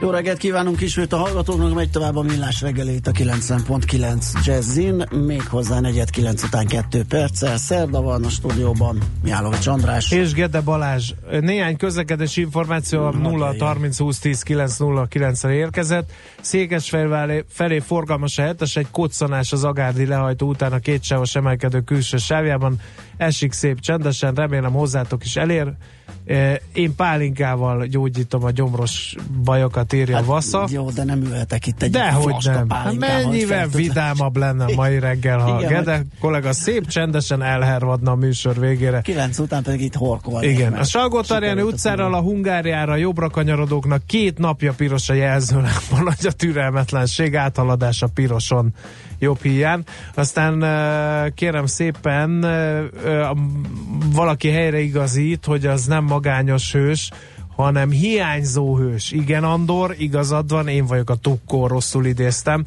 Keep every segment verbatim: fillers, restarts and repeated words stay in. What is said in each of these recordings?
Jó reggelt kívánunk ismét a hallgatóknak, megy tovább a Millás reggeli itt a kilencven egész kilenc Jazzin, méghozzá negyvenkilenc után kettő perccel. Szerda van a stúdióban Mihálovics András és Gede Balázs. Néhány közlekedési információ a nulla harminc húsz tíz kilenc nulla kilenc-re érkezett. Székesfehérvár felé forgalmas a hetes, egy koccanás az Agárdi lehajtó után a kétsávos emelkedő külső sávjában. Esik szép csendesen, remélem hozzátok is elér. Én pálinkával gyógyítom a gyomros bajokat, írja hát, Vassza. Jó, de nem ülhetek itt egy flaska pálinkával. Mennyivel vidámabb lenne a mai reggel, ha igen, a Gede kollega szép csendesen elhervadna a műsor végére. kilenc után pedig itt horkolni. Igen, a Salgótarjáni utcáról a Hungáriára jobbra kanyarodóknak két napja piros a jelzőlámpa, nagy a türelmetlenség, áthaladás a piroson jobb híján. Aztán kérem szépen, valaki helyreigazít, hogy az nem magányos hős, hanem hiányzó hős. Igen, Andor, igazad van, én vagyok a tukkor, rosszul idéztem.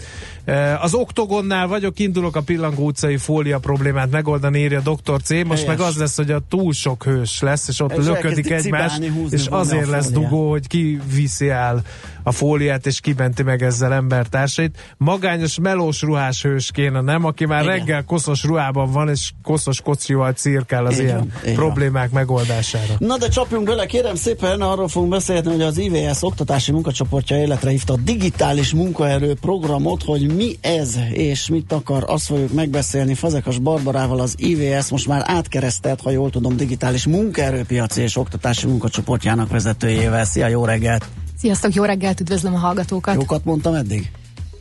Az Oktogonnál vagyok, indulok a Pillangó utcai fólia problémát megoldani, írja doktor C. Most helyes. Meg az lesz, hogy a túl sok hős lesz, és ott és löködik egymást, és azért lesz dugó, hogy ki viszi el a fóliát, és kibenti meg ezzel embertársait. Magányos melós ruhás hős kéne, nem? Aki már igen, reggel koszos ruhában van, és koszos kocsival cirkál az igen, ilyen igen, problémák megoldására. Na de csapjunk bele, kérem szépen, arról fogunk beszélni, hogy az I V S oktatási munkacsoportja életre hívta a digitális munkaerő programot, hogy mi ez, és mit akar, azt fogjuk megbeszélni Fazekas Barbarával, az I V S most már átkeresztelt, ha jól tudom, digitális munkaerőpiaci és oktatási munkacsoportjának vezetőjével. Szia, jó reggelt! Sziasztok, jó reggelt, üdvözlöm a hallgatókat! Jókat mondtam eddig?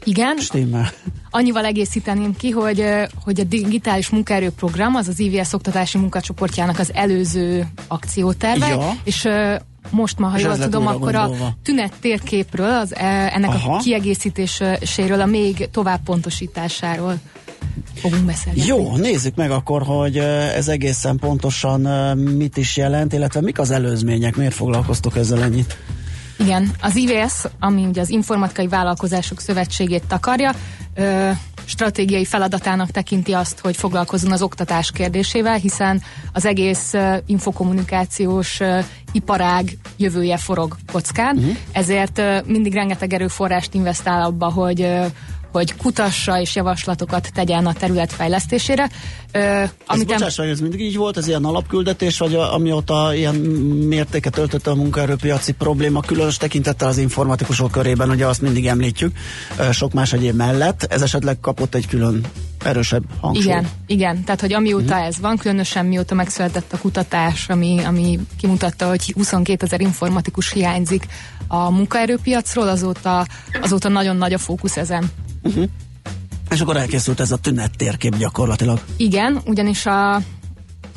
Igen. Stimmel. Annyival egészíteném ki, hogy, hogy a digitális munkaerőprogram az az I V S oktatási munkacsoportjának az előző akcióterve, ja, és most ma, ha jól tudom, akkor gondolva a tünet térképről, az, ennek aha, a kiegészítéséről, a még tovább pontosításáról fogunk beszélni. Jó, nézzük meg akkor, hogy ez egészen pontosan mit is jelent, illetve mik az előzmények, miért foglalkoztok ezzel ennyit? Igen, az I V S, ami ugye az Informatikai Vállalkozások Szövetségét takarja, ö, stratégiai feladatának tekinti azt, hogy foglalkozzon az oktatás kérdésével, hiszen az egész ö, infokommunikációs ö, iparág jövője forog kockán, uh-huh, ezért ö, mindig rengeteg erőforrást investál abba, hogy ö, hogy kutassa és javaslatokat tegyen a terület fejlesztésére. Ö, amit bocsáss, em... ez mindig így volt, ez ilyen alapküldetés, vagy a, amióta ilyen mértéket öltötte a munkaerőpiaci probléma, különös tekintettel az informatikusok körében, ugye azt mindig említjük, sok más egyéb mellett, ez esetleg kapott egy külön erősebb hangsúly. Igen, igen, tehát hogy amióta hmm. ez van, különösen mióta megszületett a kutatás, ami, ami kimutatta, hogy huszonkétezer informatikus hiányzik a munkaerőpiacról, azóta, azóta nagyon nagy a fókusz ezen. Uh-huh. És akkor elkészült ez a tünet térkép gyakorlatilag. Igen, ugyanis a,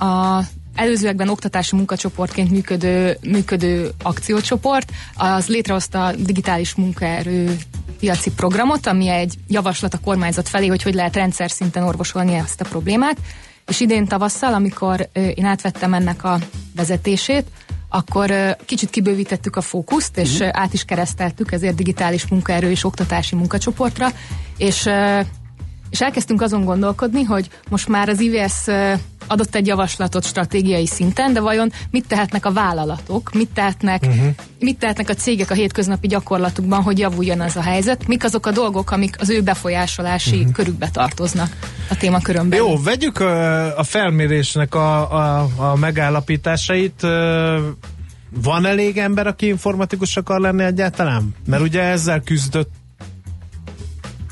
a előzőekben oktatási munkacsoportként működő, működő akciócsoport az létrehozta a digitális munkaerő piaci programot, ami egy javaslat a kormányzat felé, hogy hogy lehet rendszer szinten orvosolni ezt a problémát. És idén tavasszal, amikor én átvettem ennek a vezetését, akkor kicsit kibővítettük a fókuszt, és uh-huh, át is kereszteltük, ezért digitális munkaerő és oktatási munkacsoportra, és, és elkezdtünk azon gondolkodni, hogy most már az I V S adott egy javaslatot stratégiai szinten, de vajon mit tehetnek a vállalatok, mit tehetnek, uh-huh, mit tehetnek a cégek a hétköznapi gyakorlatukban, hogy javuljon ez a helyzet, mik azok a dolgok, amik az ő befolyásolási uh-huh, körükbe tartoznak a témakörömben. Jó, vegyük a felmérésnek a, a, a megállapításait. Van elég ember, aki informatikus akar lenni egyáltalán? Mert ugye ezzel küzdött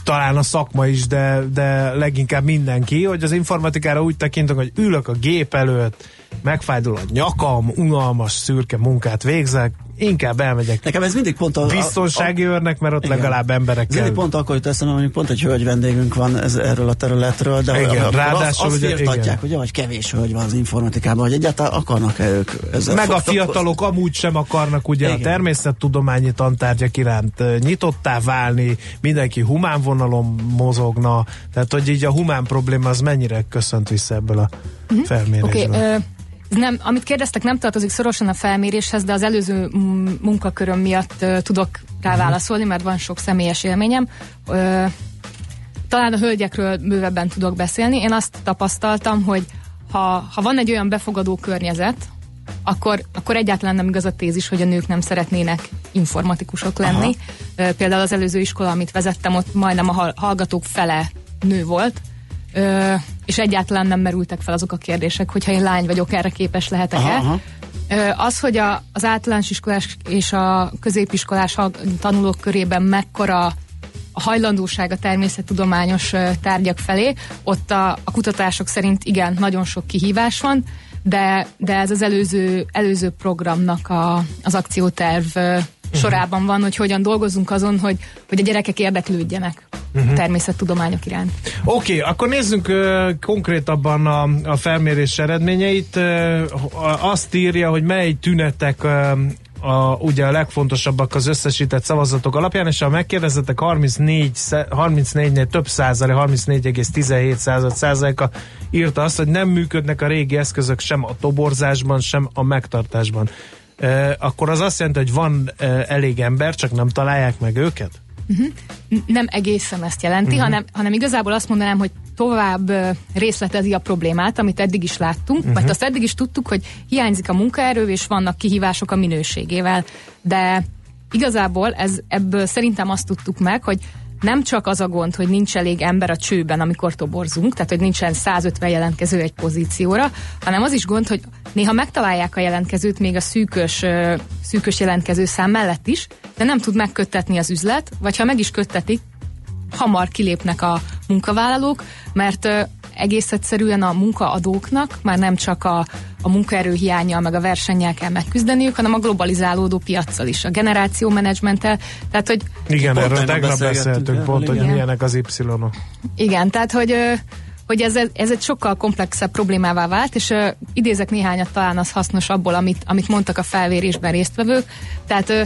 talán a szakma is, de, de leginkább mindenki, hogy az informatikára úgy tekintünk, hogy ülök a gép előtt, megfájdul a nyakam, unalmas, szürke munkát végzek, inkább elmegyek. Nekem ez mindig pont a... biztonsági őrnek, mert ott igen. legalább emberek kell. Mindig pont akkor jut eszembe, hogy pont egy hölgy vendégünk van ez, erről a területről, de igen, a, ráadásul azt, azt írtatják, ugye, hogy kevés hölgy van az informatikában, hogy egyáltalán akarnak-e ők ezzel meg foglalkozni. A fiatalok amúgy sem akarnak, ugye igen. a természettudományi tantárgyak iránt nyitottá válni, mindenki humán vonalon mozogna, tehát hogy így a humán probléma az mennyire köszönt vissza ebből a uh-huh. felmérésből. Okay, uh... Nem, amit kérdeztek, nem tartozik szorosan a felméréshez, de az előző munkaköröm miatt uh, tudok rá válaszolni, mert van sok személyes élményem. Uh, talán a hölgyekről bővebben tudok beszélni. Én azt tapasztaltam, hogy ha, ha van egy olyan befogadó környezet, akkor, akkor egyáltalán nem igaz a tézis, hogy a nők nem szeretnének informatikusok lenni. Uh, például az előző iskola, amit vezettem, ott majdnem a hallgatók fele nő volt, Ö, és egyáltalán nem merültek fel azok a kérdések, hogyha én lány vagyok, erre képes lehetek-e. Ö, az, hogy a, az általános iskolás és a középiskolás tanulók körében mekkora a hajlandóság a természettudományos tárgyak felé, ott a, a kutatások szerint igen, nagyon sok kihívás van, de, de ez az előző, előző programnak a, az akcióterv sorában van, hogy hogyan dolgozunk azon, hogy, hogy a gyerekek érdeklődjenek uh-huh. természettudományok iránt. Oké, okay, akkor nézzünk uh, konkrétabban a, a felmérés eredményeit. Uh, azt írja, hogy mely tünetek uh, a, ugye a legfontosabbak az összesített szavazatok alapján, és ha megkérdezettek harmincnégynél több százalék, harmincnégy egész tizenhét százaléka írta azt, hogy nem működnek a régi eszközök sem a toborzásban, sem a megtartásban. Uh, akkor az azt jelenti, hogy van uh, elég ember, csak nem találják meg őket? Uh-huh. Nem egészen ezt jelenti, uh-huh. hanem, hanem igazából azt mondanám, hogy tovább uh, részletezi a problémát, amit eddig is láttunk, uh-huh. mert azt eddig is tudtuk, hogy hiányzik a munkaerő, és vannak kihívások a minőségével, de igazából ez, ebből szerintem azt tudtuk meg, hogy nem csak az a gond, hogy nincs elég ember a csőben, amikor toborzunk, tehát hogy nincsen százötven jelentkező egy pozícióra, hanem az is gond, hogy néha megtalálják a jelentkezőt még a szűkös, szűkös jelentkező szám mellett is, de nem tud megköttetni az üzlet, vagy ha meg is köttetik, hamar kilépnek a munkavállalók, mert egész egyszerűen a munkaadóknak már nem csak a, a munkaerő hiánnyal meg a versennyel kell megküzdeniük, hanem a globalizálódó piaccal is, a generációmenedzsmenttel. Tehát, hogy igen, erről tegnap beszéltünk pont, hogy milyenek az Y-ok. Igen, tehát, hogy, hogy ez, ez egy sokkal komplexebb problémává vált, és uh, idézek néhányat, talán az hasznos abból, amit, amit mondtak a felmérésben résztvevők. Tehát uh,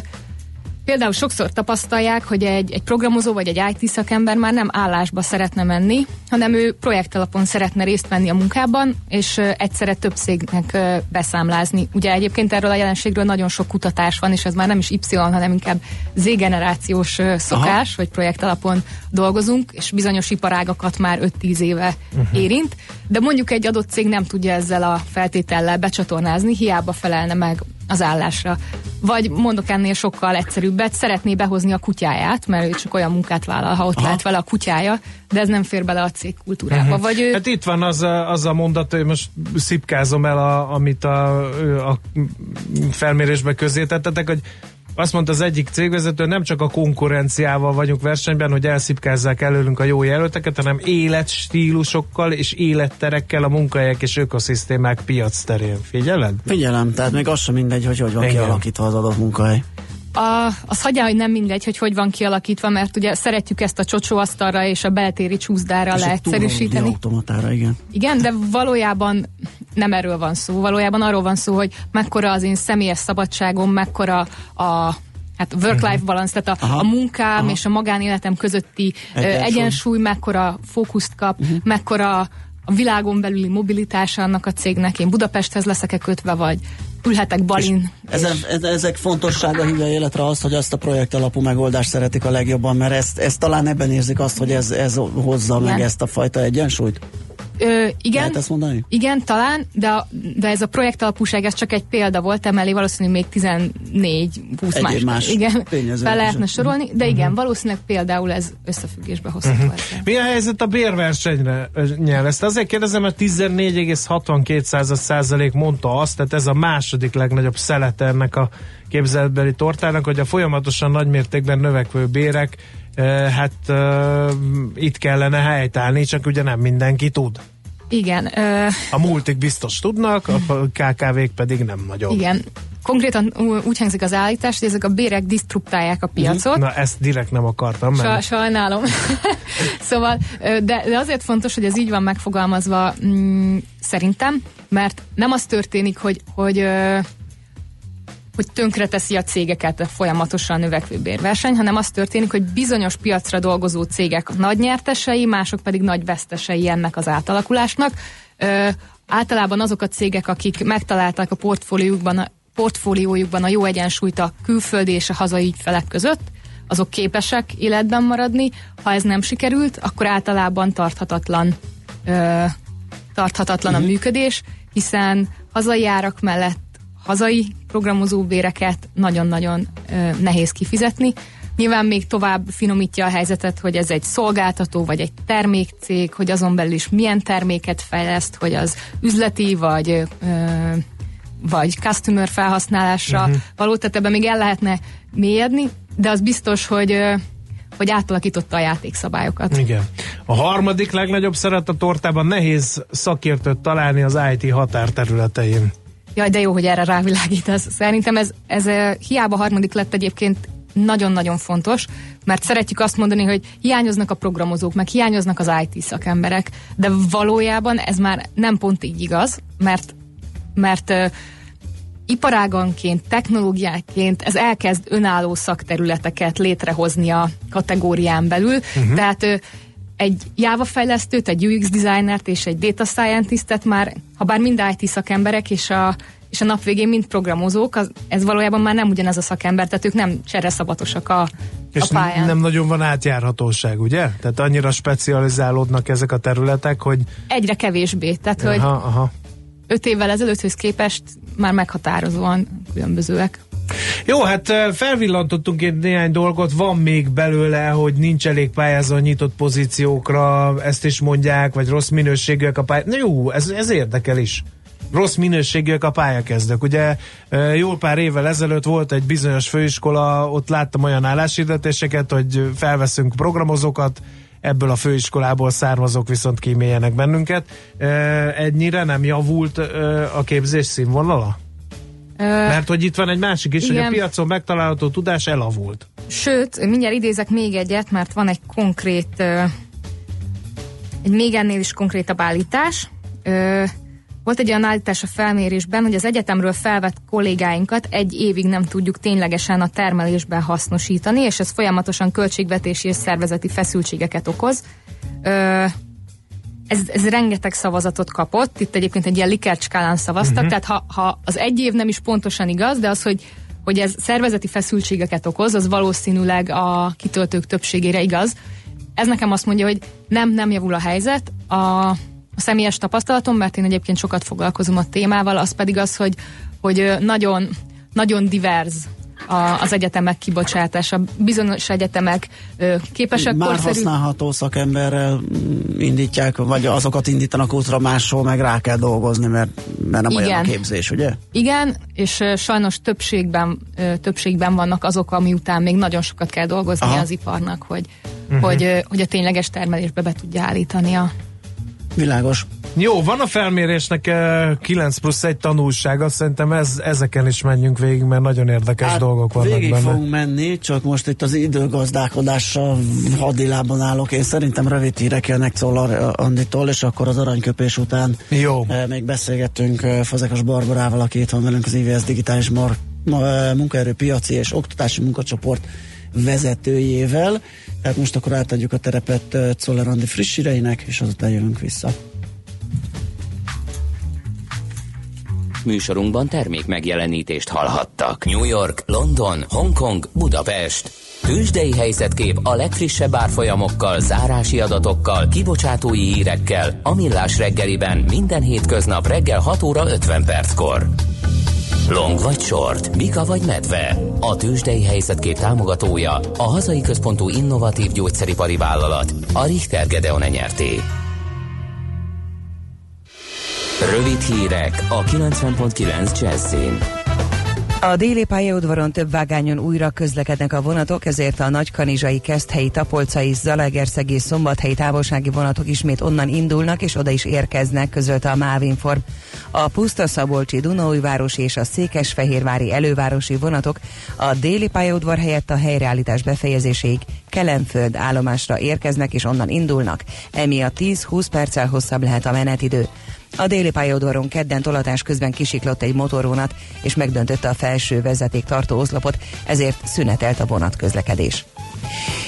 például sokszor tapasztalják, hogy egy, egy programozó vagy egy i té szakember már nem állásba szeretne menni, hanem ő projektalapon szeretne részt venni a munkában, és egyszerre több cégnek beszámlázni. Ugye egyébként erről a jelenségről nagyon sok kutatás van, és ez már nem is Y, hanem inkább Z-generációs szokás, aha. hogy projektalapon dolgozunk, és bizonyos iparágakat már öt-tíz éve uh-huh. érint, de mondjuk egy adott cég nem tudja ezzel a feltétellel becsatornázni, hiába felelne meg az állásra. Vagy mondok ennél sokkal egyszerűbbet, szeretné behozni a kutyáját, mert ő csak olyan munkát vállal, ha ott aha. lát vele a kutyája, de ez nem fér bele a cég kultúrába. Uh-huh. Vagy ő... Hát itt van az a, az a mondat, hogy most szipkázom el, a, amit a, a felmérésbe közé tettetek, hogy azt mondta az egyik cégvezető, nem csak a konkurenciával vagyunk versenyben, hogy elszipkázzák előlünk a jó jelölteket, hanem életstílusokkal és életterekkel a munkahelyek és ökoszisztémák piac terén. Figyeled? Figyelem, tehát még az sem mindegy, hogy hogy van igen. kialakítva az adott munkahely. A, az hagyján, hogy nem mindegy, hogy hogy van kialakítva, mert ugye szeretjük ezt a csocsóasztalra és a beltéri csúszdára és leegyszerűsíteni. Automatára, igen. Igen, de valójában nem erről van szó. Valójában arról van szó, hogy mekkora az én személyes szabadságom, mekkora a hát work-life balance, tehát a, a munkám aha. és a magánéletem közötti egyensúly, egyensúly mekkora fókuszt kap, uh-huh. mekkora a világon belüli mobilitása annak a cégnek. Én Budapesthez leszek-e kötve, vagy ülhetek Balin. És és ezen, és ezek fontossága hívja életre azt, hogy ezt a projekt alapú megoldást szeretik a legjobban, mert ezt, ezt talán ebben érzik azt, hogy ez, ez hozza igen. meg ezt a fajta egyensúlyt. Ö, igen, lehet ezt mondani? Igen, talán, de, de ez a projekt alapúság, ez csak egy példa volt, emellé valószínűleg még tizennégy-húsz más, más igen, fel lehetne sorolni, de igen, uh-huh. valószínűleg például ez összefüggésbe hozható. Uh-huh. Mi a helyzet a bérversenyre? Ezt azért kérdezem, mert tizennégy egész hatvankét százalék mondta azt, tehát ez a második legnagyobb szelete ennek a képzeletbeli tortának, hogy a folyamatosan nagymértékben növekvő bérek hát uh, itt kellene helytállni, csak ugye nem mindenki tud. Igen. Uh, a multik biztos tudnak, a ká ká vék pedig nem nagyon. Igen. Konkrétan úgy hangzik az állítás, hogy ezek a bérek disztruktálják a piacot. Na, ezt direkt nem akartam. Sa- sajnálom. Szóval, de, de azért fontos, hogy ez így van megfogalmazva mm, szerintem, mert nem az történik, hogy, hogy, hogy tönkreteszi a cégeket a folyamatosan növekvő bérverseny, hanem az történik, hogy bizonyos piacra dolgozó cégek nagy nyertesei, mások pedig nagy vesztesei ennek az átalakulásnak. Ö, általában azok a cégek, akik megtalálták a portfóliójukban a, portfóliójukban a jó egyensúlyt a külföldi és a hazai ügyfelek között, azok képesek életben maradni. Ha ez nem sikerült, akkor általában tarthatatlan, ö, tarthatatlan a működés, hiszen hazai árak mellett hazai programozóbéreket nagyon-nagyon ö, nehéz kifizetni. Nyilván még tovább finomítja a helyzetet, hogy ez egy szolgáltató vagy egy termékcég, hogy azon belül is milyen terméket fejleszt, hogy az üzleti vagy, ö, vagy customer felhasználásra uh-huh. való, tehát ebben még el lehetne mélyedni, de az biztos, hogy, ö, hogy átalakította a játékszabályokat. Igen. A harmadik legnagyobb szeret a tortában: nehéz szakértőt találni az i té határterületein. Jaj, de jó, hogy erre rávilágítasz. Szerintem ez, ez hiába harmadik lett egyébként, nagyon-nagyon fontos, mert szeretjük azt mondani, hogy hiányoznak a programozók, meg hiányoznak az i té szakemberek, de valójában ez már nem pont így igaz, mert, mert uh, iparáganként, technológiáként ez elkezd önálló szakterületeket létrehozni a kategórián belül, uh-huh. tehát uh, egy Java fejlesztőt, egy u iksz designert és egy data scientistet már, ha bár mind i té szakemberek és a és a nap végén mind programozók, az, ez valójában már nem ugyanaz a szakember, tehát ők nem csereszabatosak a, a pályán. És nem nagyon van átjárhatóság, ugye? Tehát annyira specializálódnak ezek a területek, hogy... Egyre kevésbé, tehát aha, hogy aha. öt évvel ezelőtthöz képest már meghatározóan különbözőek. Jó, hát felvillantottunk itt néhány dolgot, van még belőle, hogy nincs elég pályázó nyitott pozíciókra, ezt is mondják, vagy rossz minőségűek a pályázók. Na jó, ez, ez érdekel is. Rossz minőségűek a pályakezdők. Ugye jó pár évvel ezelőtt volt egy bizonyos főiskola, ott láttam olyan álláshirdetéseket, hogy felveszünk programozókat, ebből a főiskolából származók viszont kíméljenek bennünket. Ennyire nem javult a képzés színvonala? Ö... Mert hogy itt van egy másik is, igen, hogy a piacon megtalálható tudás elavult. Sőt, mindjárt idézek még egyet, mert van egy konkrét, egy még ennél is konkrétabb állítás. Volt egy olyan állítás a felmérésben, hogy az egyetemről felvett kollégáinkat egy évig nem tudjuk ténylegesen a termelésben hasznosítani, és ez folyamatosan költségvetési és szervezeti feszültségeket okoz. Ö, ez, ez rengeteg szavazatot kapott, itt egyébként egy ilyen Likert-skálán szavaztak, uh-huh. tehát ha, ha az egy év nem is pontosan igaz, de az, hogy, hogy ez szervezeti feszültségeket okoz, az valószínűleg a kitöltők többségére igaz. Ez nekem azt mondja, hogy nem, nem javul a helyzet, a... A személyes tapasztalatom, mert én egyébként sokat foglalkozom a témával, az pedig az, hogy, hogy nagyon, nagyon diverz a, az egyetemek kibocsátása. Bizonyos egyetemek képesek már korszerű... használható szakemberrel indítják, vagy azokat indítanak útra máshol, meg rá kell dolgozni, mert, mert nem igen. olyan a képzés, ugye? Igen, és sajnos többségben, többségben vannak azok, ami után még nagyon sokat kell dolgozni Aha. az iparnak, hogy, uh-huh. hogy, hogy a tényleges termelésbe be tudja állítani a... Világos. Jó, van a felmérésnek uh, kilenc plusz egy tanulsága, szerintem ez, ezeken is menjünk végig, mert nagyon érdekes hát dolgok vannak benne. Végig fogunk menni, csak most itt az időgazdálkodással hadilában állok. Én szerintem rövid hírek jönnek Szoller Anditól, és akkor az aranyköpés után Jó. Uh, még beszélgettünk uh, Fazekas Barbarával, aki itt van velünk, az i vé es digitális mar- uh, munkaerőpiaci és oktatási munkacsoport vezetőjével. Tehát most akkor átadjuk a terepet Szoller Andi friss híreinek, és azután jövünk vissza. Műsorunkban termék megjelenítést hallhattak. New York, London, Hongkong, Budapest. Tőzsdei helyzetkép a legfrissebb árfolyamokkal, zárási adatokkal, kibocsátói hírekkel a Millás reggeliben minden hétköznap reggel hat óra ötven perckor. Long vagy short, bika vagy medve. A tőzsdei helyzetkép támogatója a hazai központú innovatív gyógyszeripari vállalat, a Richter Gedeon nyerté. Rövid hírek a kilencven pont kilenc Jazzin. A déli pályaudvaron több vágányon újra közlekednek a vonatok, ezért a nagykanizsai, keszthelyi, tapolcai, zalaegerszegi, szombathelyi távolsági vonatok ismét onnan indulnak és oda is érkeznek, közölte a MÁV-Info. A pusztaszabolcsi, dunaújvárosi és a székesfehérvári elővárosi vonatok a déli pályaudvar helyett a helyreállítás befejezéséig Kelenföld állomásra érkeznek és onnan indulnak, emiatt tíz-húsz perccel hosszabb lehet a menetidő. A déli pályaudvaron kedden tolatás közben kisiklott egy motorvonat, és megdöntötte a felső vezeték tartó oszlopot, ezért szünetelt a vonatközlekedés.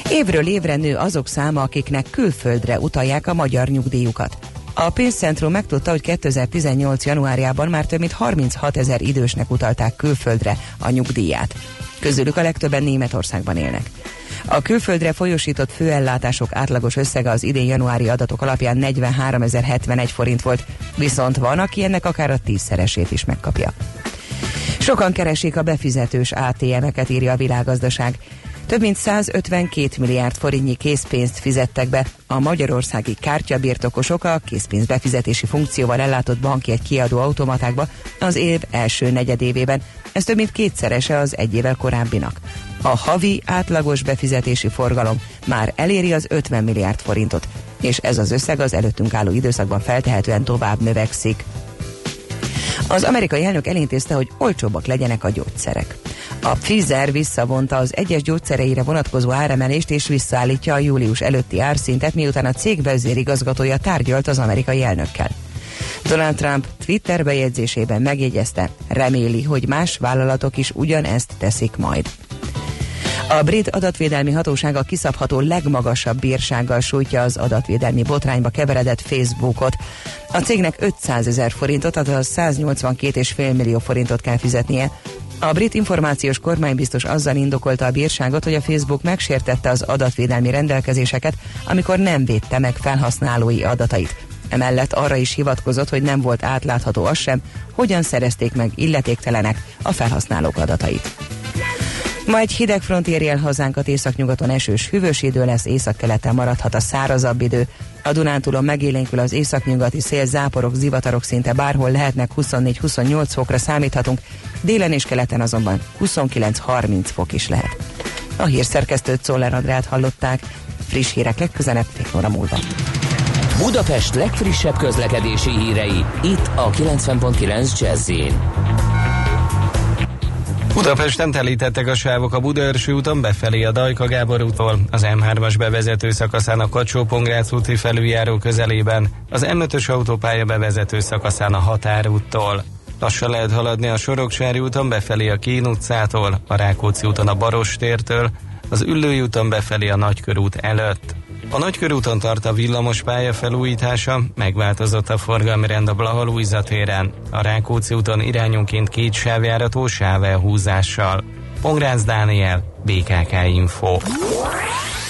Évről évre nő azok száma, akiknek külföldre utalják a magyar nyugdíjukat. A pénzcentrum megtudta, hogy kétezer-tizennyolc. januárjában már több mint harminchat ezer idősnek utalták külföldre a nyugdíját. Közülük a legtöbben Németországban élnek. A külföldre folyosított főellátások átlagos összege az idén januári adatok alapján negyvenháromezer-hetvenegy forint volt, viszont van, aki ennek akár a tízszeresét is megkapja. Sokan keresik a befizetős á té em-eket, írja a Világgazdaság. Több mint százötvenkét milliárd forintnyi készpénzt fizettek be. A magyarországi kártyabirtokosok a készpénz befizetési funkcióval ellátott banki egy kiadó automatákba az év első negyedévében. Ez több mint kétszerese az egy évvel korábbinak. A havi átlagos befizetési forgalom már eléri az ötven milliárd forintot, és ez az összeg az előttünk álló időszakban feltehetően tovább növekszik. Az amerikai elnök elintézte, hogy olcsóbbak legyenek a gyógyszerek. A Pfizer visszavonta az egyes gyógyszereire vonatkozó áremelést és visszaállítja a július előtti árszintet, miután a cég vezérigazgatója tárgyalt az amerikai elnökkel. Donald Trump Twitter bejegyzésében megjegyezte, reméli, hogy más vállalatok is ugyanezt teszik majd. A brit adatvédelmi hatósága kiszabható legmagasabb bírsággal sújtja az adatvédelmi botrányba keveredett Facebookot. A cégnek ötszázezer forintot, azaz száznyolcvankettő egész öt millió forintot kell fizetnie. A brit információs kormánybiztos azzal indokolta a bírságot, hogy a Facebook megsértette az adatvédelmi rendelkezéseket, amikor nem védte meg felhasználói adatait. Emellett arra is hivatkozott, hogy nem volt átlátható az sem, hogyan szerezték meg illetéktelenek a felhasználók adatait. Ma egy hideg front éri el hazánkat, északnyugaton esős, hűvös idő lesz, északkeleten maradhat a szárazabb idő. A Dunántúlon megélénkül az északnyugati szél, záporok, zivatarok szinte bárhol lehetnek, huszonnégy-huszonnyolc fokra számíthatunk, délen és keleten azonban huszonkilenc-harminc fok is lehet. A hírszerkesztőt, Szoller Andrát hallották, friss hírek legközelebb fél óra múlva. Budapest legfrissebb közlekedési hírei, itt a kilencven pont kilenc Jazz-en. Budapesten telítettek a sávok a Budaörsi úton befelé a Dajka Gábor úttól, az em hármas bevezető szakaszán a Kacsó-Pongrácz úti felüljáró közelében, az em ötös autópálya bevezető szakaszán a Határ úttól. Lassan lehet haladni a Soroksári úton befelé a Kín utcától, a Rákóczi úton a Barostértől, az Üllői úton befelé a Nagykörút előtt. A Nagykörúton tart a villamos pálya felújítása, megváltozott a forgalmi rend a Blaha-Lujza téren, a Rákóczi úton irányunként két sávjárató sávelhúzással. Pongrácz Dániel, bé ká ká Info.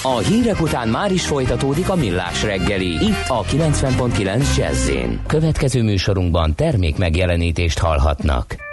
A hírek után már is folytatódik a Millás reggeli, itt a kilencven pont kilenc Jazz-en. Következő műsorunkban termék megjelenítést hallhatnak.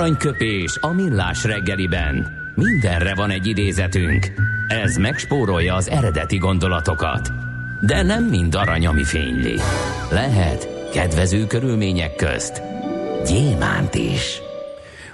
aranyköpés a millás reggeliben. Mindenre van egy idézetünk. Ez megspórolja az eredeti gondolatokat. De nem mind arany, ami fényli. Lehet kedvező körülmények közt gyémánt is.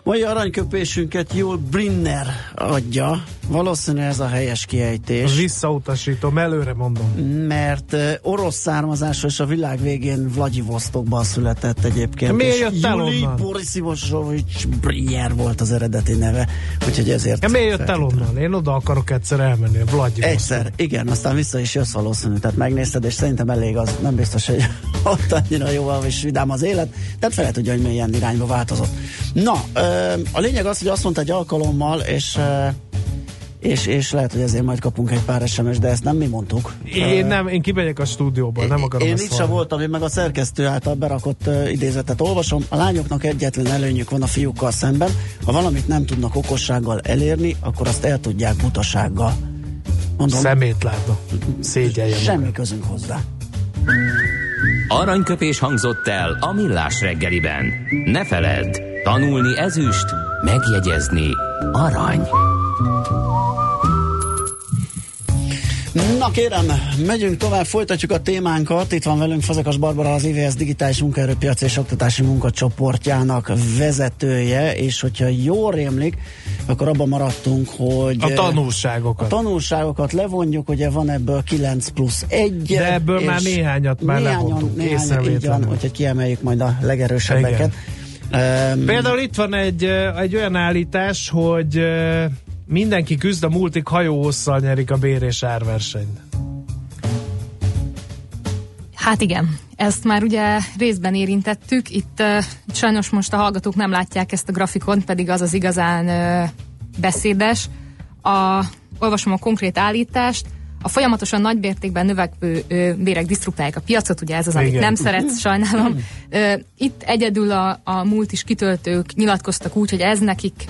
Mai aranyköpésünket Yul Brynner adja. Valószínűleg ez a helyes kiejtés. Visszautasítom, előre mondom. Mert orosz származású és a világ végén Vladivostokban született egyébként. Miért jött el onnan? Yul Borisovich Brynner volt az eredeti neve. Úgyhogy ezért... Miért jött el onnan? Én oda akarok egyszer elmenni, Vladivostok. Egyszer, igen, aztán vissza is jössz valószínű. Tehát megnézted, és szerintem elég az. Nem biztos, hogy ott annyira jó és vidám az élet. Tehát fel tudja, hogy milyen irányba változott. Na, a lényeg az, hogy azt mondta egy alkalommal, és... És, és lehet, hogy ezért majd kapunk egy pár es em es, de ezt nem mi mondtuk. Én nem, én kimegyek a stúdióból, nem akarom. Én itt sem voltam, én meg a szerkesztő által berakott idézetet olvasom. A lányoknak egyetlen előnyük van a fiúkkal szemben. Ha valamit nem tudnak okossággal elérni, akkor azt el tudják butasággal. Mondom, szemét látna. Szégyeljen. Semmi magam. Közünk hozzá. Aranyköpés hangzott el a millás reggeliben. Ne feledd, tanulni ezüst, megjegyezni arany. Na kérem, megyünk tovább, folytatjuk a témánkat. Itt van velünk Fazekas Barbara, az i vé es Digitális Munkaerőpiaci és Oktatási Munkacsoportjának vezetője, és hogyha jól rémlik, akkor abban maradtunk, hogy a tanulságokat. A tanulságokat levonjuk, ugye van ebből kilenc plusz egy. De ebből már néhányat már levontunk. Néhányat, így van, hogyha kiemeljük majd a legerősebbeket. Um, Például itt van egy, egy olyan állítás, hogy... Mindenki küzd, a multik hajóhosszal nyerik a bér és árversenyt. Hát igen, ezt már ugye részben érintettük. Itt uh, sajnos most a hallgatók nem látják ezt a grafikont, pedig az az igazán uh, beszédes. A, olvasom a konkrét állítást. A folyamatosan nagymértékben növekvő ö, bérek diszruptálják a piacot, ugye ez az, amit igen. Nem szeretsz, sajnálom. Ö, itt egyedül a, a multis kitöltők nyilatkoztak úgy, hogy ez nekik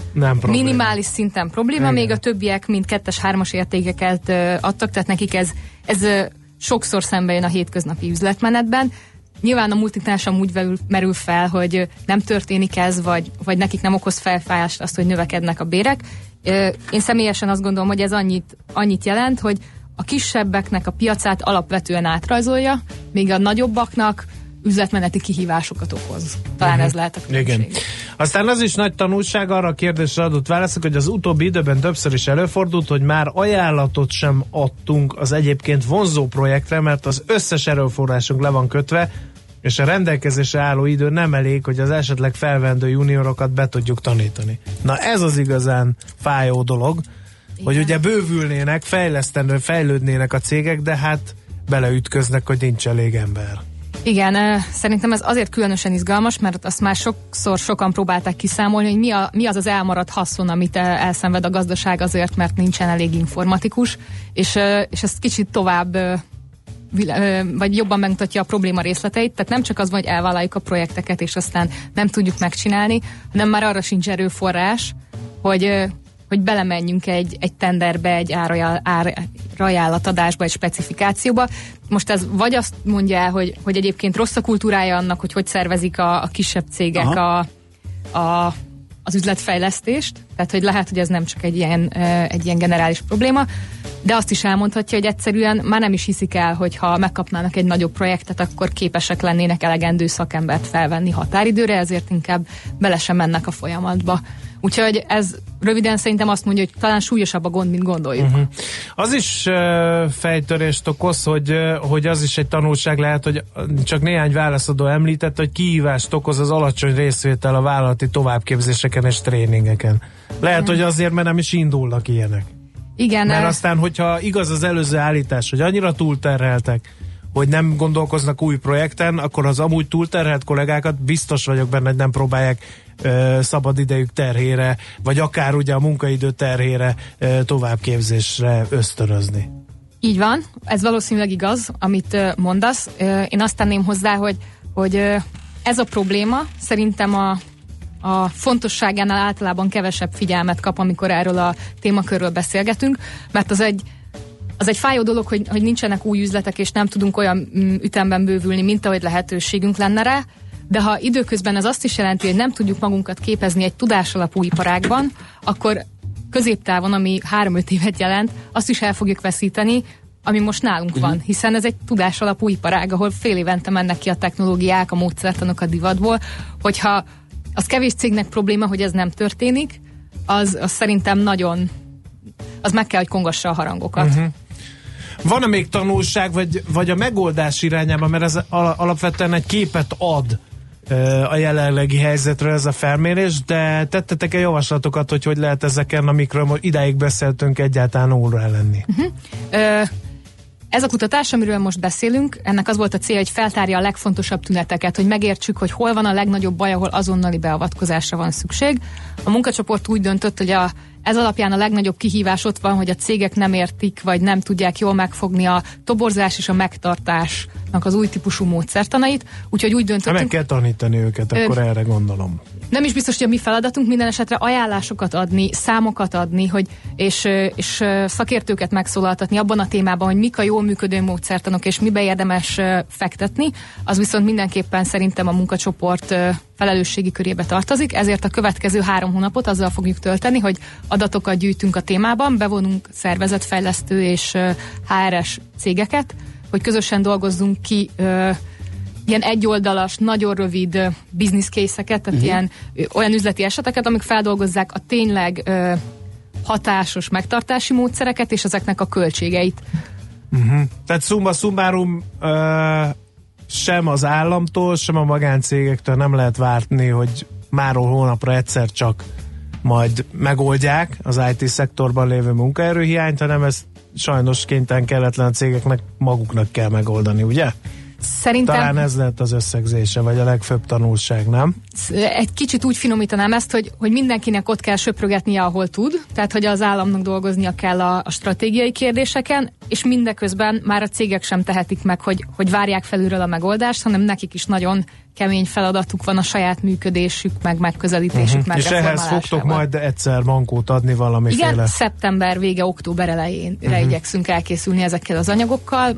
minimális szinten probléma, igen. Még a többiek mind kettes, hármas értékeket ö, adtak, tehát nekik ez, ez ö, sokszor szembe jön a hétköznapi üzletmenetben. Nyilván a multiknál sem úgy merül fel, hogy nem történik ez, vagy, vagy nekik nem okoz felfájást azt, hogy növekednek a bérek. Ö, én személyesen azt gondolom, hogy ez annyit, annyit jelent, hogy a kisebbeknek a piacát alapvetően átrajzolja, még a nagyobbaknak üzletmeneti kihívásokat okoz. Talán uh-huh. ez lehet a különbség. Aztán az is nagy tanulság, arra a kérdésre adott válaszok, hogy az utóbbi időben többször is előfordult, hogy már ajánlatot sem adtunk az egyébként vonzó projektre, mert az összes erőforrásunk le van kötve, és a rendelkezésre álló idő nem elég, hogy az esetleg felvendő juniorokat be tudjuk tanítani. Na ez az igazán fájó dolog, igen. Hogy ugye bővülnének, fejlesztenő, fejlődnének a cégek, de hát beleütköznek, hogy nincs elég ember. Igen, szerintem ez azért különösen izgalmas, mert azt már sokszor sokan próbálták kiszámolni, hogy mi, a, mi az az elmaradt haszon, amit elszenved a gazdaság azért, mert nincsen elég informatikus, és, és ezt kicsit tovább, vagy jobban megmutatja a probléma részleteit, tehát nem csak az van, hogy elvállaljuk a projekteket, és aztán nem tudjuk megcsinálni, hanem már arra sincs erőforrás, hogy... hogy belemenjünk egy, egy tenderbe, egy árajánlatadásba, egy specifikációba. Most ez vagy azt mondja el, hogy, hogy egyébként rossz a kultúrája annak, hogy hogy szervezik a, a kisebb cégek a, a, az üzletfejlesztést, tehát hogy lehet, hogy ez nem csak egy ilyen, egy ilyen generális probléma, de azt is elmondhatja, hogy egyszerűen már nem is hiszik el, hogy ha megkapnának egy nagyobb projektet, akkor képesek lennének elegendő szakembert felvenni határidőre, ezért inkább bele sem mennek a folyamatba. Úgyhogy ez röviden szerintem azt mondja, hogy talán súlyosabb a gond, mint gondoljuk. Uh-huh. Az is uh, fejtörést okoz, hogy, uh, hogy az is egy tanulság lehet, hogy csak néhány válaszadó említett, hogy kihívást okoz az alacsony részvétel a vállalati továbbképzéseken és tréningeken. Lehet, uh-huh. hogy azért, mert nem is indulnak ilyenek. Igen. Mert el... aztán, hogyha igaz az előző állítás, hogy annyira túlterheltek, hogy nem gondolkoznak új projekten, akkor az amúgy túlterhelt kollégákat biztos vagyok benne, hogy nem próbálják ö, szabad idejük terhére, vagy akár ugye a munkaidő terhére ö, továbbképzésre ösztönözni. Így van, ez valószínűleg igaz, amit ö, mondasz. Ö, én azt tenném hozzá, hogy, hogy ö, ez a probléma szerintem a, a fontosságánál általában kevesebb figyelmet kap, amikor erről a témakörről beszélgetünk, mert az egy Az egy fájó dolog, hogy, hogy nincsenek új üzletek, és nem tudunk olyan ütemben bővülni, mint ahogy lehetőségünk lenne rá. de ha időközben ez azt is jelenti, hogy nem tudjuk magunkat képezni egy tudásalapú iparágban, akkor középtávon, ami három-öt évet jelent, azt is el fogjuk veszíteni, ami most nálunk van, hiszen ez egy tudásalapú iparág, ahol fél évente mennek ki a technológiák, a módszertanok a divatból, hogyha az kevés cégnek probléma, hogy ez nem történik, az, az szerintem nagyon, az meg kell, hogy kongassa a harangokat. Uh-huh. Van-e még tanulság, vagy, vagy a megoldás irányában, mert ez alapvetően egy képet ad a jelenlegi helyzetről ez a felmérés, de tettetek-e javaslatokat, hogy hogy lehet ezeken, amikről idáig beszéltünk, egyáltalán óra lenni? Uh-huh. Ö, ez a kutatás, amiről most beszélünk, ennek az volt a célja, hogy feltárja a legfontosabb tüneteket, hogy megértsük, hogy hol van a legnagyobb baj, ahol azonnali beavatkozásra van szükség. A munkacsoport úgy döntött, hogy a Ez alapján a legnagyobb kihívás ott van, hogy a cégek nem értik, vagy nem tudják jól megfogni a toborzás és a megtartásnak az új típusú módszertanait, úgyhogy úgy döntöttünk... Meg kell tanítani őket, Ön... akkor erre gondolom. Nem is biztos, hogy a mi feladatunk, minden esetre ajánlásokat adni, számokat adni, hogy, és, és szakértőket megszólaltatni abban a témában, hogy mik a jól működő módszertanok, és mibe érdemes fektetni, az viszont mindenképpen szerintem a munkacsoport felelősségi körébe tartozik, ezért a következő három hónapot azzal fogjuk tölteni, hogy adatokat gyűjtünk a témában, bevonunk szervezetfejlesztő és há er es cégeket, hogy közösen dolgozzunk ki ilyen egyoldalas, nagyon rövid business case-eket, tehát uh-huh. ilyen, olyan üzleti eseteket, amik feldolgozzák a tényleg ö, hatásos megtartási módszereket, és ezeknek a költségeit. Uh-huh. Tehát summa summarum ö, sem az államtól, sem a magáncégektől nem lehet várni, hogy máról hónapra egyszer csak majd megoldják az í té-szektorban lévő munkaerőhiányt, hanem ezt sajnos kénytelen kelletlen a cégeknek maguknak kell megoldani, ugye? Szerintem, talán ez lett az összegzése, vagy a legfőbb tanulság, nem? Egy kicsit úgy finomítanám ezt, hogy, hogy mindenkinek ott kell söprögetnie, ahol tud, tehát hogy az államnak dolgoznia kell a, a stratégiai kérdéseken, és mindeközben már a cégek sem tehetik meg, hogy, hogy várják felülről a megoldást, hanem nekik is nagyon kemény feladatuk van a saját működésük, meg megközelítésük, uh-huh. meg és ehhez fogtok majd egyszer mankót adni valamiféle. Igen, szeptember vége, október elején uh-huh. igyekszünk elkészülni ezekkel az anyagokkal,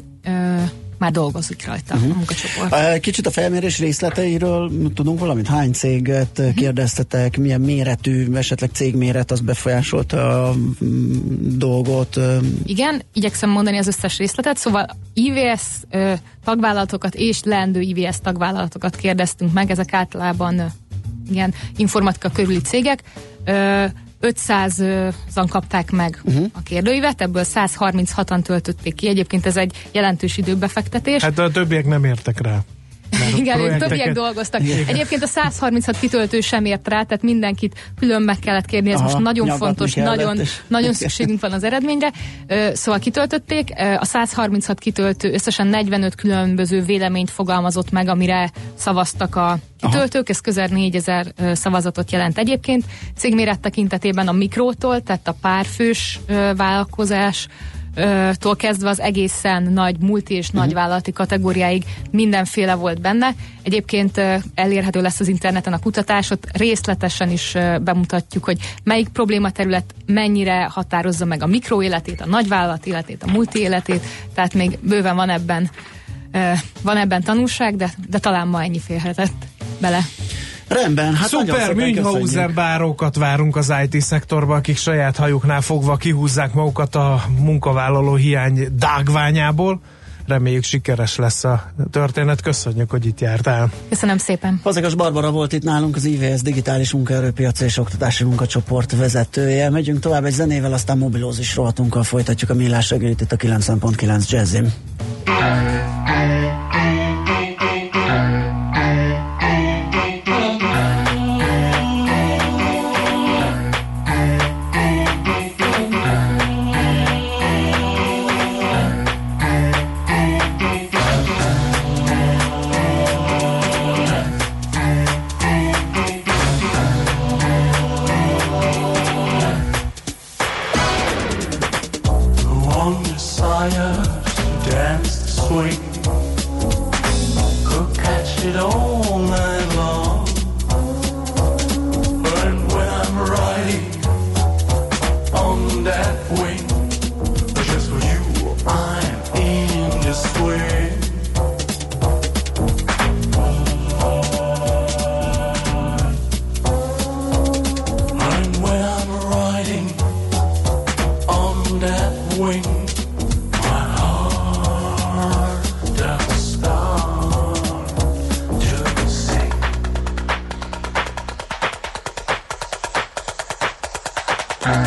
már dolgozik rajta uh-huh. a munkacsoport. Kicsit a felmérés részleteiről tudunk valamit? Hány céget kérdeztetek? Milyen méretű, esetleg cégméret az befolyásolta a dolgot? Igen, igyekszem mondani az összes részletet, szóval i vé es tagvállalatokat és leendő i vé es tagvállalatokat kérdeztünk meg, ezek általában ilyen informatika körüli cégek. ötszázan kapták meg uh-huh. a kérdőívet, ebből száz harminchatan töltötték ki. Egyébként ez egy jelentős időbefektetés. Hát a többiek nem értek rá. Igen, projekteket... többiek dolgoztak. Igen. Egyébként a száz harminchat kitöltő sem ért rá, tehát mindenkit külön meg kellett kérni, ez Aha, most nagyon fontos, nagyon, nagyon szükségünk van az eredményre. Szóval kitöltötték, a száz harminchat kitöltő összesen negyvenöt különböző véleményt fogalmazott meg, amire szavaztak a kitöltők, Aha. ez közel négyezer szavazatot jelent egyébként. Cégméret tekintetében a mikrótól, tehát a párfős vállalkozás, tól kezdve az egészen nagy multi és uh-huh. nagyvállalati kategóriáig mindenféle volt benne. Egyébként elérhető lesz az interneten a kutatás, ott részletesen is bemutatjuk, hogy melyik problématerület mennyire határozza meg a mikroéletét, a nagyvállalati életét, a multi életét, tehát még bőven van ebben, van ebben tanulság, de, de talán ma ennyi férhetett bele. Rendben, hát szuper Münchhausen bárókat várunk az í té-szektorba, akik saját hajuknál fogva kihúzzák magukat a munkavállaló hiány dágványából. Reméljük sikeres lesz a történet. Köszönjük, hogy itt jártál. Köszönöm szépen. Fazekas Barbara volt itt nálunk, az i vé es digitális munkaerőpiaci és oktatási munkacsoport vezetője. Megyünk tovább egy zenével, aztán mobilózis rovatunkkal folytatjuk a millás reggelit itt a kilencven pont kilenc Jazzin.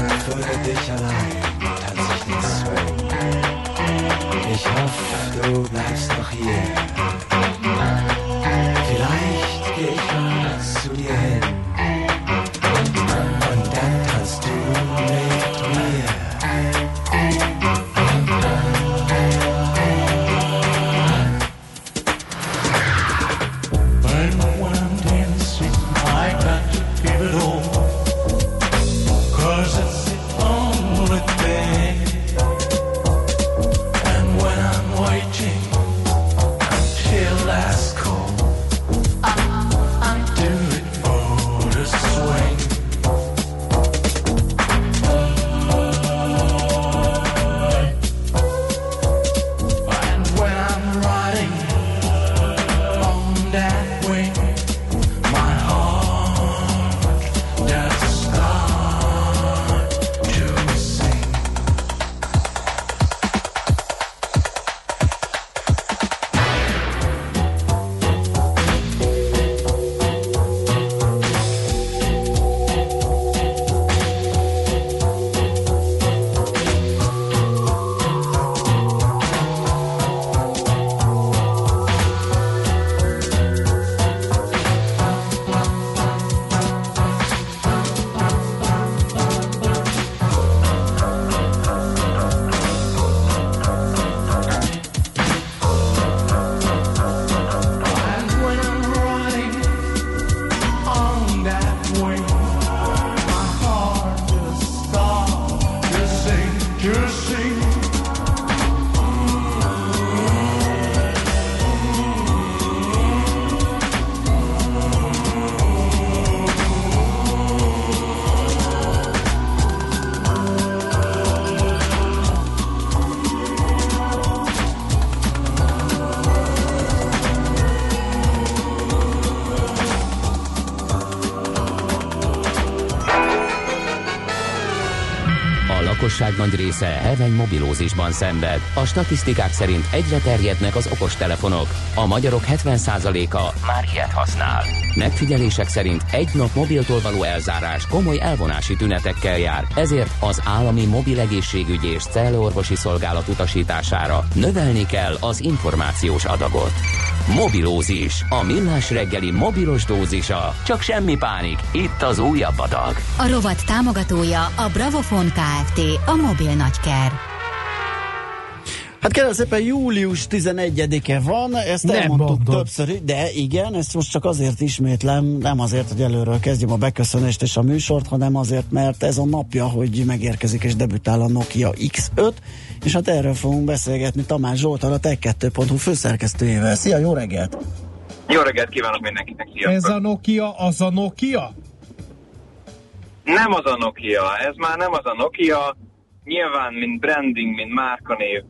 Dulde dich allein und hat sich nichts zwingen. Ich hoffe, du bleibst noch hier. Vielleicht geh ich mal zu dir hin. Und dann tanzt du mit mir. A lakosság nagy része heveny mobilózisban szenved. A statisztikák szerint egyre terjednek az okostelefonok. A magyarok hetven százaléka már ilyet használ. Megfigyelések szerint egy nap mobiltól való elzárás komoly elvonási tünetekkel jár. Ezért az állami mobil egészségügyi és cellorvosi szolgálat utasítására növelni kell az információs adagot. Mobilózis. A millás reggeli mobilos dózisa. Csak semmi pánik. Itt az újabb adag. A rovat támogatója a Bravofon Kft. A mobil nagyker. Hát kérem szépen, július tizenegyedike van, ezt nem elmondtuk többször, de igen, ezt most csak azért ismétlem, nem azért, hogy előről kezdjem a beköszönést és a műsort, hanem azért, mert ez a napja, hogy megérkezik és debütál a Nokia X öt, és hát erről fogunk beszélgetni Tamás Zoltán, a Tech kettő pont hu főszerkesztőjével. Szia, jó reggelt! Jó reggelt kívánok mindenkinek, sziasztok! Ez a Nokia, az a Nokia? Nem az a Nokia, ez már nem az a Nokia. Nyilván, mint branding, mint márkanév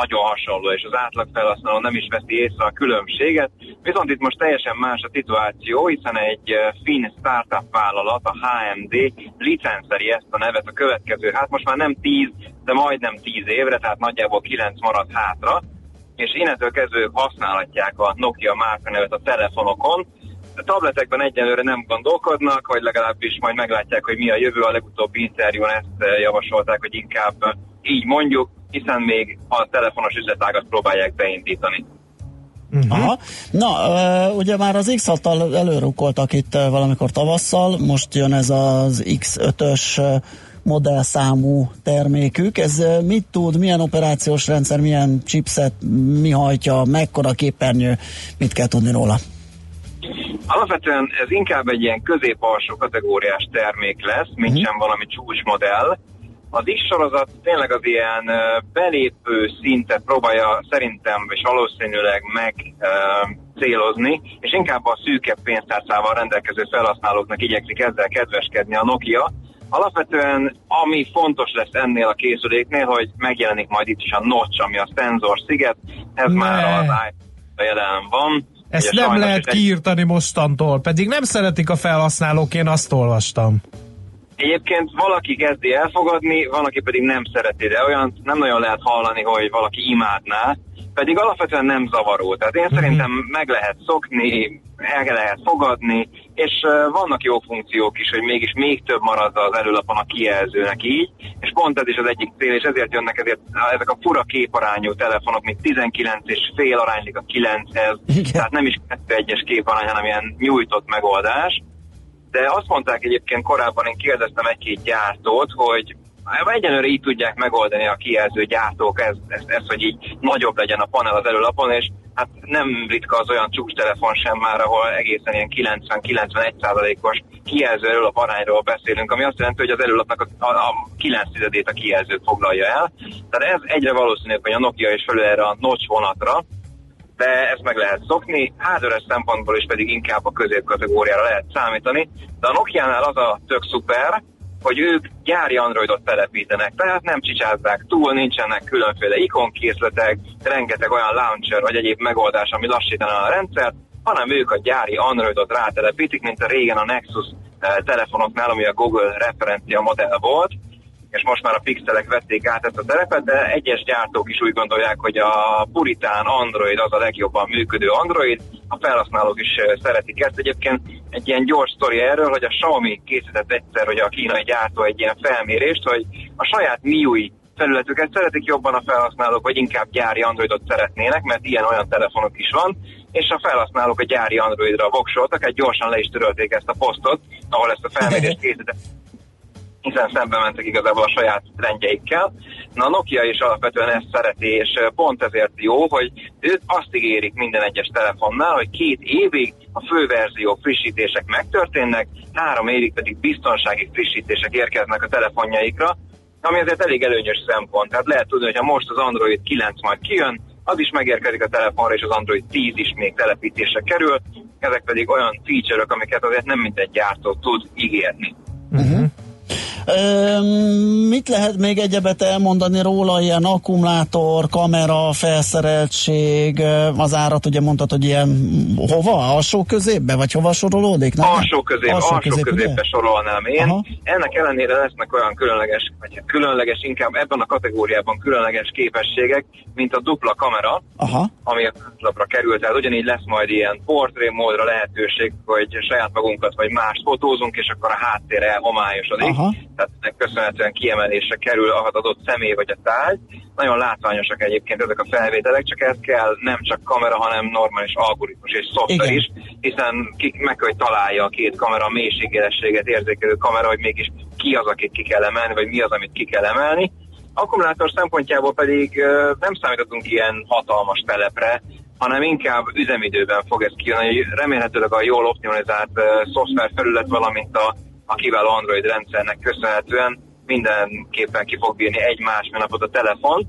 nagyon hasonló, és az átlagfelhasználó nem is veszi észre a különbséget, viszont itt most teljesen más a szituáció, hiszen egy finn startup vállalat, a há em dé licenszeri ezt a nevet a következő, hát most már nem tíz, de majdnem tíz évre, tehát nagyjából kilenc marad hátra, és innentől kezdve használhatják a Nokia márkanevet a telefonokon. A tabletekben egyelőre nem gondolkodnak, vagy legalábbis majd meglátják, hogy mi a jövő. A legutóbbi interjún ezt javasolták, hogy inkább így mondjuk, hiszen még a telefonos üzletágat próbálják beindítani. Uh-huh. Aha. Na, ugye már az X hattal előrukkoltak itt valamikor tavasszal, most jön ez az X ötös modellszámú termékük. Ez mit tud, milyen operációs rendszer, milyen chipset, mi hajtja, mekkora képernyő, mit kell tudni róla? Alapvetően ez inkább egy ilyen közép-alsó kategóriás termék lesz, mint sem valami csúcsmodell. Az X-sorozat tényleg az ilyen belépő szintet próbálja szerintem és valószínűleg megcélozni, uh, és inkább a szűkebb pénztárcával rendelkező felhasználóknak igyekszik ezzel kedveskedni a Nokia. Alapvetően ami fontos lesz ennél a készüléknél, hogy megjelenik majd itt is a notch, ami a szenzorsziget, ez ne. már az iPhone-ban jelen van. Ezt ugye nem lehet kiírtani mostantól, pedig nem szeretik a felhasználók, én azt olvastam. Egyébként valaki kezdi elfogadni, van, aki pedig nem szereti, de olyan nem nagyon lehet hallani, hogy valaki imádná, Pedig alapvetően nem zavaró, tehát én szerintem meg lehet szokni, el lehet fogadni, és vannak jó funkciók is, hogy mégis még több marad az előlapon a kijelzőnek így, és pont ez is az egyik cél, és ezért jönnek ezért ezek a fura képarányú telefonok, mint tizenkilenc és fél aránylik a kilenchez, igen. Tehát nem is kettő egyes képarány, hanem ilyen nyújtott megoldás. De azt mondták egyébként korábban, én kérdeztem egy-két gyártót, hogy egyenlőre így tudják megoldani a kijelző gyártók ezt, ezt, ezt, hogy így nagyobb legyen a panel az előlapon, és hát nem ritka az olyan csúcstelefon sem már, ahol egészen ilyen kilencven-kilencvenegy százalékos kijelző előlap arányról beszélünk, ami azt jelenti, hogy az előlapnak a, a kilenc tizedét a kijelző foglalja el. Tehát ez egyre valószínűbb, hogy a Nokia is fölül erre a notch vonatra, de ezt meg lehet szokni, hardware szempontból is pedig inkább a középkategóriára lehet számítani, de a Nokiánál az a tök szuper, hogy ők gyári Androidot telepítenek, tehát nem csicsázzák túl, nincsenek különféle ikonkészletek, rengeteg olyan launcher vagy egyéb megoldás, ami lassítaná a rendszert, hanem ők a gyári Androidot rátelepítik, mint a régen a Nexus telefonoknál, ami a Google referencia modell volt, és most már a pixelek vették át ezt a terepet, de egyes gyártók is úgy gondolják, hogy a puritán Android az a legjobban működő Android, a felhasználók is szeretik ezt. Egyébként egy ilyen gyors sztori erről, hogy a Xiaomi készített egyszer, hogy a kínai gyártó egy ilyen felmérést, hogy a saját em i u i felületüket szeretik jobban a felhasználók, vagy inkább gyári Androidot szeretnének, mert ilyen-olyan telefonok is van, és a felhasználók a gyári Androidra voksoltak, egy gyorsan le is törölték ezt a posztot, ahol ezt a felmérést készített, hiszen szembe mentek igazából a saját trendjeikkel. Na a Nokia is alapvetően ezt szereti, és pont ezért jó, hogy ők azt ígérik minden egyes telefonnál, hogy két évig a főverzió frissítések megtörténnek, három évig pedig biztonsági frissítések érkeznek a telefonjaikra, ami azért elég előnyös szempont. Tehát lehet tudni, hogy ha most az Android kilenc majd kijön, az is megérkezik a telefonra, és az Android tíz is még telepítésre kerül, ezek pedig olyan feature-ök, amiket azért nem minden gyártó tud ígérni. Uh-huh. Mit lehet még egyebet elmondani róla, ilyen akkumulátor, kamera, felszereltség, az árat, ugye mondtad, hogy ilyen hova? Alsó középbe? Vagy hova sorolódik? Nem? Alsó középbe, alsó, alsó közép, középbe sorolnám én. Aha. Ennek ellenére lesznek olyan különleges, vagy különleges, inkább ebben a kategóriában különleges képességek, mint a dupla kamera, aha, ami a lapra került. Tehát ugyanígy lesz majd ilyen portré módra lehetőség, hogy saját magunkat vagy mást fotózunk, és akkor a háttér elhomályosodik. Aha. Tehát ennek köszönhetően kiemelésre kerül az adott személy vagy a tárgy. Nagyon látványosak egyébként ezek a felvételek, csak ez kell nem csak kamera, hanem normális algoritmus és szoftver is, hiszen ki, meg kell, hogy találja a két kamera mélységjelességet érzékelő kamera, hogy mégis ki az, akit ki kell emelni, vagy mi az, amit ki kell emelni. Akkumulátor szempontjából pedig nem számítottunk ilyen hatalmas telepre, hanem inkább üzemidőben fog ez kijönni, remélhetőleg a jól optimalizált szoftverfelület, valamint a a kiváló Android rendszernek köszönhetően mindenképpen ki fog bírni egy-más napot a telefon,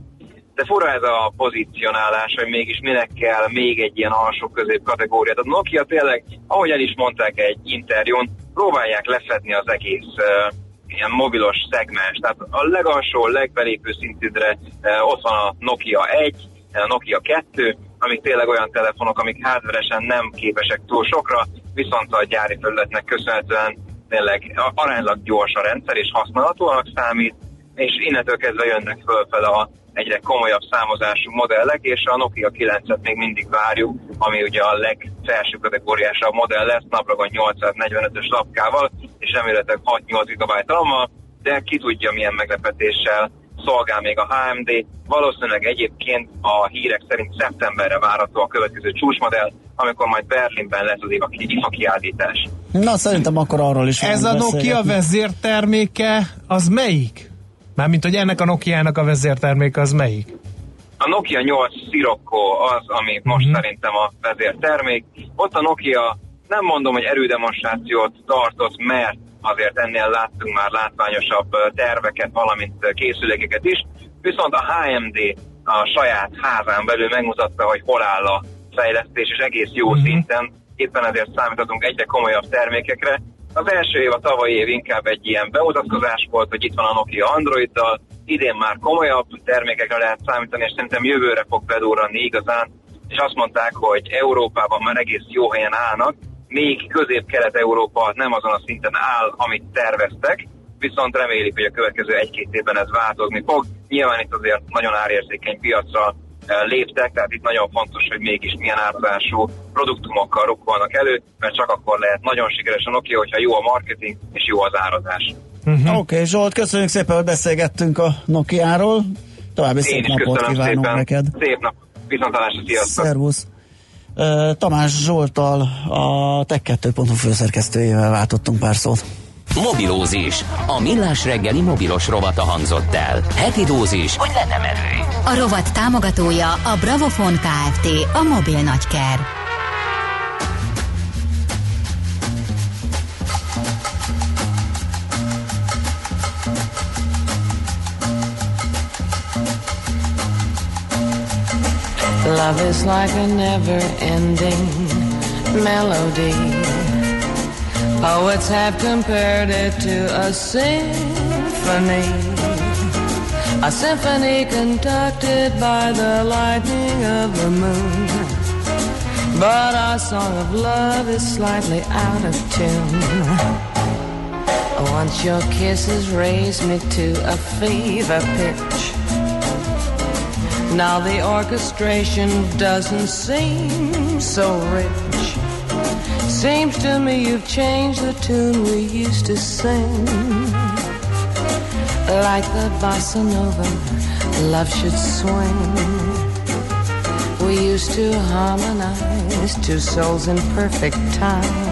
de fura ez a pozícionálás, hogy mégis minek kell még egy ilyen alsó közép kategóriát. A Nokia tényleg, ahogy el is mondták egy interjún, próbálják lefedni az egész uh, ilyen mobilos szegmens, tehát a legalsó, legbelépő szintre uh, ott van a Nokia egy, a Nokia kettő, amik tényleg olyan telefonok, amik hardveresen nem képesek túl sokra, viszont a gyári felületnek köszönhetően tényleg aránylag gyors a rendszer, és használhatóanak számít, és innentől kezdve jönnek fölfele a egyre komolyabb számozású modellek, és a Nokia kilencet még mindig várjuk, ami ugye a legfelső kategóriásabb modell lesz, Snapdragon nyolcszáznegyvenötös lapkával, és remélhetőleg hat-nyolc gigabájt RAM-mal, de ki tudja, milyen meglepetéssel szolgál még a há em dé. Valószínűleg egyébként a hírek szerint szeptemberre várható a következő csúcsmodell, amikor majd Berlinben lesz az IFA kiállítás. Na, szerintem akkor arról is ez a Nokia vezérterméke, az melyik? Mármint, hogy ennek a Nokiának a vezérterméke, az melyik? A Nokia nyolc Scirocco az, ami most mm-hmm. szerintem a vezértermék. Ott a Nokia, nem mondom, hogy erődemonstrációt tartott, mert azért ennél láttunk már látványosabb terveket, valamint készülékeket is, viszont a há em dé a saját házán belül megmutatta, hogy hol áll a fejlesztés, és egész jó mm-hmm. szinten, éppen ezért számíthatunk egyre komolyabb termékekre. Az első év, a tavalyi év inkább egy ilyen bemutatkozás volt, hogy itt van a Nokia Androiddal, idén már komolyabb termékekre lehet számítani, és szerintem jövőre fog bedúrani igazán, és azt mondták, hogy Európában már egész jó helyen állnak, még Közép-Kelet-Európa nem azon a szinten áll, amit terveztek, viszont remélik, hogy a következő egy-két évben ez változni fog. Nyilván itt azért nagyon árérzékeny piacra léptek, tehát itt nagyon fontos, hogy mégis milyen árazású produktumokkal rukkolnak elő, mert csak akkor lehet nagyon sikeres a Nokia, hogyha jó a marketing és jó az árazás. Uh-huh. Oké, okay, Zsolt, köszönjük szépen, hogy beszélgettünk a Nokiáról. További én szép napot kívánunk szépen. Neked. Szép nap, viszontlátásra, sziasztok! Szervusz! Uh, Tamás Zsolttal, a Tech kettő pont hu főszerkesztőjével váltottunk pár szót. Mobilózis. A millás reggeli mobilos rovata hangzott el. Heti dózis, hogy lenne merő. A rovat támogatója a Bravofon Kft. A mobil nagyker. Love is like a never-ending melody. Poets have compared it to a symphony, a symphony conducted by the lightning of the moon. But our song of love is slightly out of tune. Once your kisses raised me to a fever pitch. Now the orchestration doesn't seem so rich. Seems to me you've changed the tune we used to sing. Like the bossa nova, love should swing. We used to harmonize, two souls in perfect time.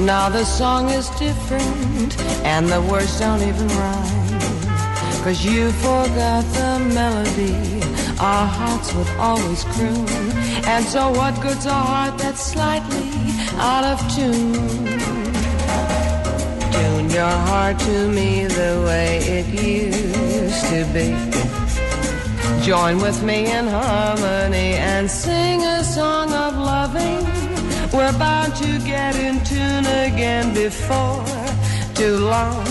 Now the song is different, and the words don't even rhyme. Cause you forgot the melody our hearts would always croon. And so what good's a heart that's slightly out of tune? Tune your heart to me the way it used to be. Join with me in harmony and sing a song of loving. We're bound to get in tune again before too long.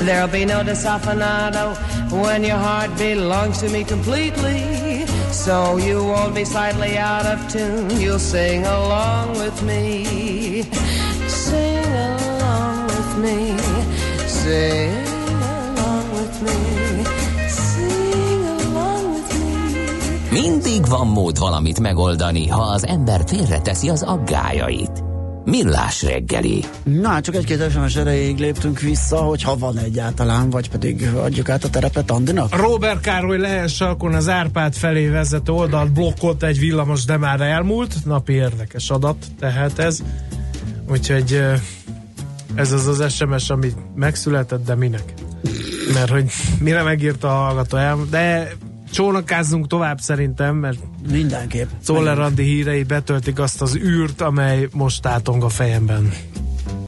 There'll be no desafinado when your heart belongs to me completely. So you won't be slightly out of tune. You'll sing along with me. Sing along with me. Sing along with me. Sing along with me. Mindig van mód valamit megoldani, ha az ember félreteszi az aggályait. Millás reggeli. Na, csak egy-két esemes erejéig léptünk vissza, hogyha van egyáltalán, vagy pedig adjuk át a terepet Andinak. Róbert Károly Lehel sarkon az Árpád felé vezető oldalt blokkolt egy villamos, de már elmúlt. Napi érdekes adat, tehát ez. Úgyhogy ez az az es em es, ami megszületett, de minek? Mert hogy mire megírta a hallgató el, de... Csónakázzunk tovább szerintem, mert mindenképp. Szoller Andi hírei betöltik azt az űrt, amely most tátong a fejemben.